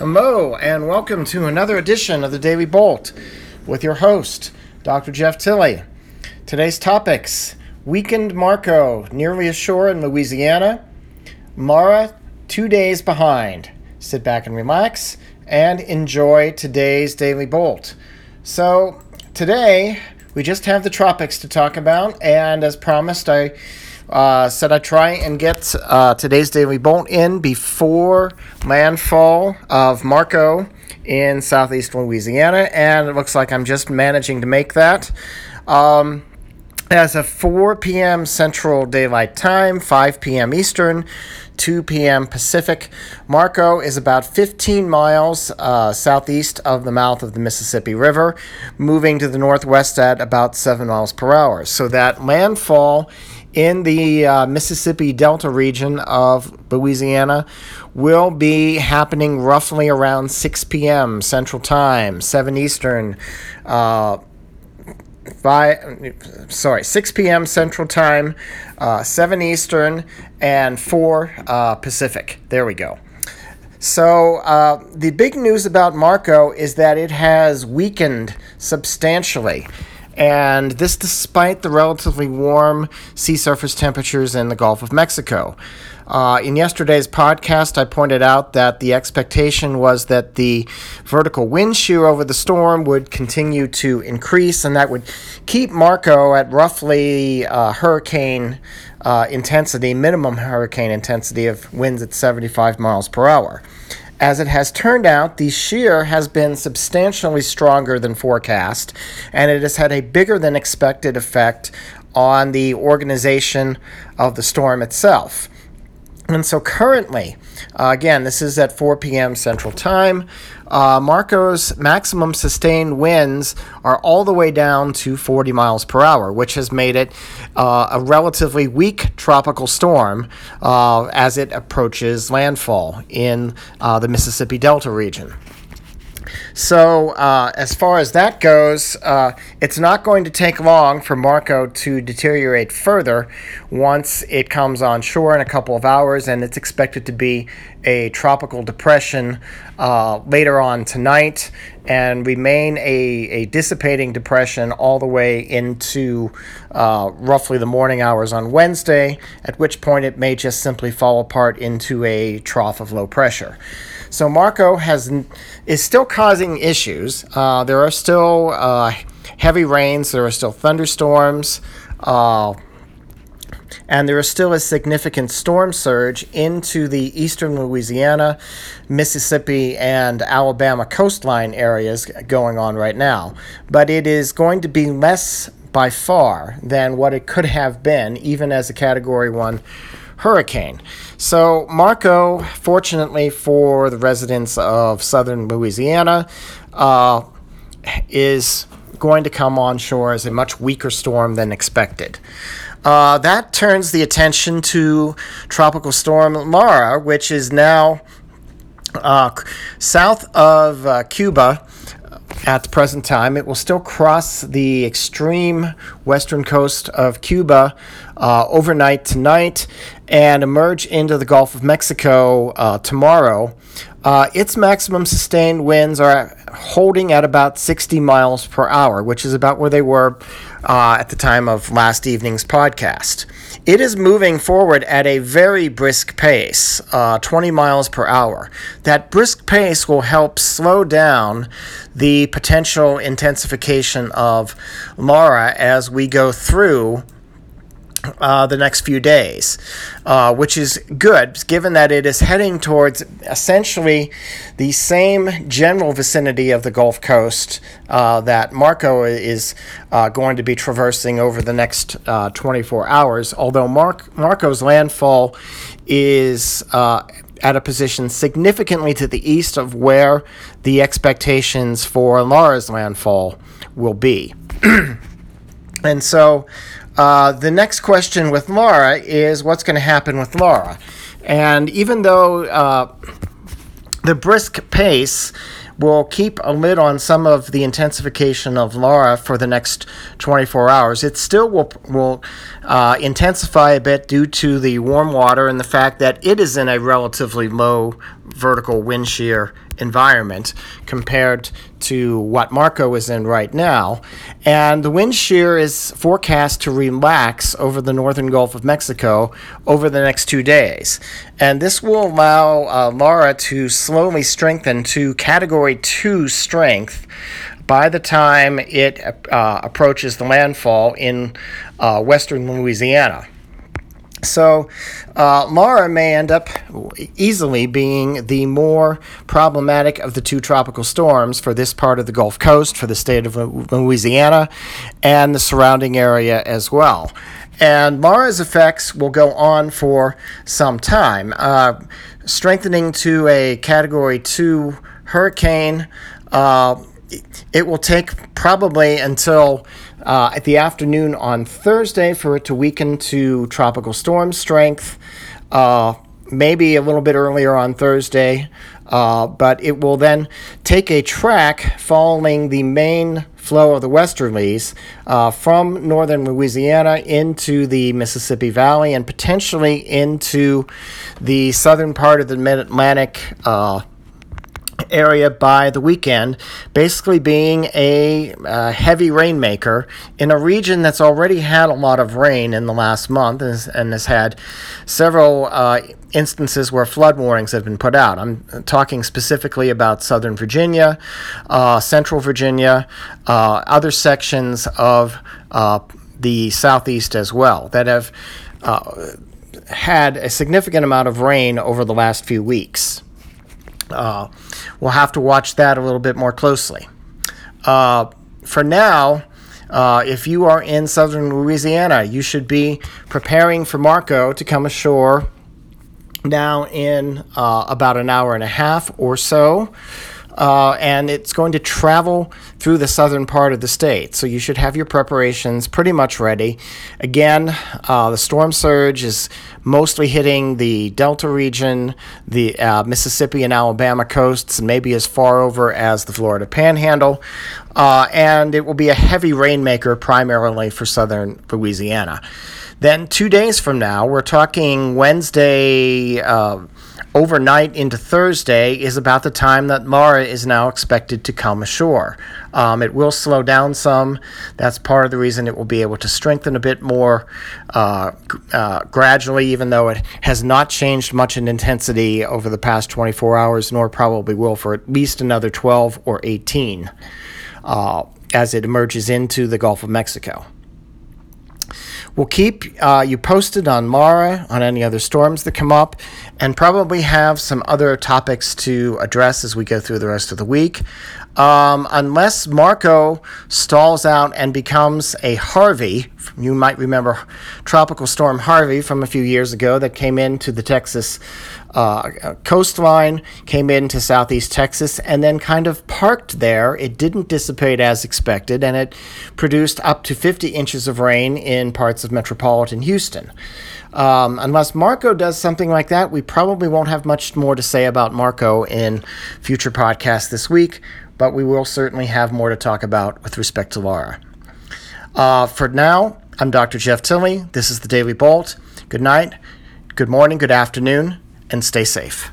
Hello, and welcome to another edition of the Daily Bolt with your host, Dr. Jeff Tilley. Today's topics: weakened Marco, nearly ashore in Louisiana; Mara, 2 days behind. Sit back and relax and enjoy today's Daily Bolt. So today, we just have the tropics to talk about, and as promised, I said I'd try and get today's Daily Bolt in before landfall of Marco in southeast Louisiana, and it looks like I'm just managing to make that. As of 4 p.m. Central Daylight Time, 5 p.m. Eastern, 2 p.m. Pacific, Marco is about 15 miles southeast of the mouth of the Mississippi River, moving to the northwest at about 7 miles per hour. So that landfall in the Mississippi Delta region of Louisiana will be happening roughly around 6 p.m. Central Time, 7 Eastern, 6 p.m. Central Time, 7 Eastern, and 4 Pacific. There we go. So the big news about Marco is that it has weakened substantially. And this despite the relatively warm sea surface temperatures in the Gulf of Mexico. In yesterday's podcast, I pointed out that the expectation was that the vertical wind shear over the storm would continue to increase, and that would keep Marco at roughly hurricane intensity, minimum hurricane intensity of winds at 75 miles per hour. As it has turned out, the shear has been substantially stronger than forecast, and it has had a bigger than expected effect on the organization of the storm itself. And so currently, again, this is at 4 p.m. Central Time, Marco's maximum sustained winds are all the way down to 40 miles per hour, which has made it a relatively weak tropical storm as it approaches landfall in the Mississippi Delta region. So as far as that goes, it's not going to take long for Marco to deteriorate further once it comes on shore in a couple of hours, and it's expected to be a tropical depression later on tonight and remain a dissipating depression all the way into roughly the morning hours on Wednesday, at which point it may just simply fall apart into a trough of low pressure. So Marco is still causing issues. There are still heavy rains, there are still thunderstorms, and there is still a significant storm surge into the eastern Louisiana, Mississippi, and Alabama coastline areas going on right now. But it is going to be less by far than what it could have been, even as a Category 1 hurricane. So Marco, fortunately for the residents of southern Louisiana, is going to come onshore as a much weaker storm than expected. That turns the attention to Tropical Storm Mara, which is now south of Cuba at the present time. It will still cross the extreme western coast of Cuba overnight tonight and emerge into the Gulf of Mexico tomorrow. Its maximum sustained winds are holding at about 60 miles per hour, which is about where they were at the time of last evening's podcast. It is moving forward at a very brisk pace, 20 miles per hour. That brisk pace will help slow down the potential intensification of Mara as we go through the next few days, which is good given that it is heading towards essentially the same general vicinity of the Gulf Coast that Marco is going to be traversing over the next 24 hours, although Marco's landfall is at a position significantly to the east of where the expectations for Laura's landfall will be. And so the next question with Laura is what's going to happen with Laura. And even though the brisk pace will keep a lid on some of the intensification of Laura for the next 24 hours, it still will intensify a bit due to the warm water and the fact that it is in a relatively low vertical wind shear environment compared to what Marco is in right now. And the wind shear is forecast to relax over the northern Gulf of Mexico over the next 2 days. And this will allow Laura to slowly strengthen to Category 2 strength by the time it approaches the landfall in western Louisiana. So Laura may end up easily being the more problematic of the two tropical storms for this part of the Gulf Coast, for the state of Louisiana, and the surrounding area as well. And Laura's effects will go on for some time, strengthening to a Category 2 hurricane. It will take probably until at the afternoon on Thursday for it to weaken to tropical storm strength, maybe a little bit earlier on Thursday, but it will then take a track following the main flow of the westerlies from northern Louisiana into the Mississippi Valley and potentially into the southern part of the mid-Atlantic area by the weekend, basically being a heavy rainmaker in a region that's already had a lot of rain in the last month and has had several instances where flood warnings have been put out. I'm talking specifically about southern Virginia, central Virginia, other sections of the southeast as well that have had a significant amount of rain over the last few weeks. We'll have to watch that a little bit more closely. For now, if you are in southern Louisiana, you should be preparing for Marco to come ashore now in about an hour and a half or so. And it's going to travel through the southern part of the state. So you should have your preparations pretty much ready. Again, the storm surge is mostly hitting the Delta region, the Mississippi and Alabama coasts, and maybe as far over as the Florida Panhandle. And it will be a heavy rainmaker primarily for southern Louisiana. Then 2 days from now, we're talking Wednesday, overnight into Thursday is about the time that Laura is now expected to come ashore. It will slow down some. That's part of the reason it will be able to strengthen a bit more gradually, even though it has not changed much in intensity over the past 24 hours, nor probably will for at least another 12 or 18 as it emerges into the Gulf of Mexico. We'll keep you posted on Laura, on any other storms that come up, and probably have some other topics to address as we go through the rest of the week. Unless Marco stalls out and becomes a Harvey, you might remember Tropical Storm Harvey from a few years ago that came into the Texas coastline, came into southeast Texas, and then kind of parked there. It didn't dissipate as expected, and it produced up to 50 inches of rain in parts of metropolitan Houston. Unless Marco does something like that, we probably won't have much more to say about Marco in future podcasts this week, but we will certainly have more to talk about with respect to Laura. For now, I'm Dr. Jeff Tilley. This is the Daily Bolt. Good night, good morning, good afternoon, and stay safe.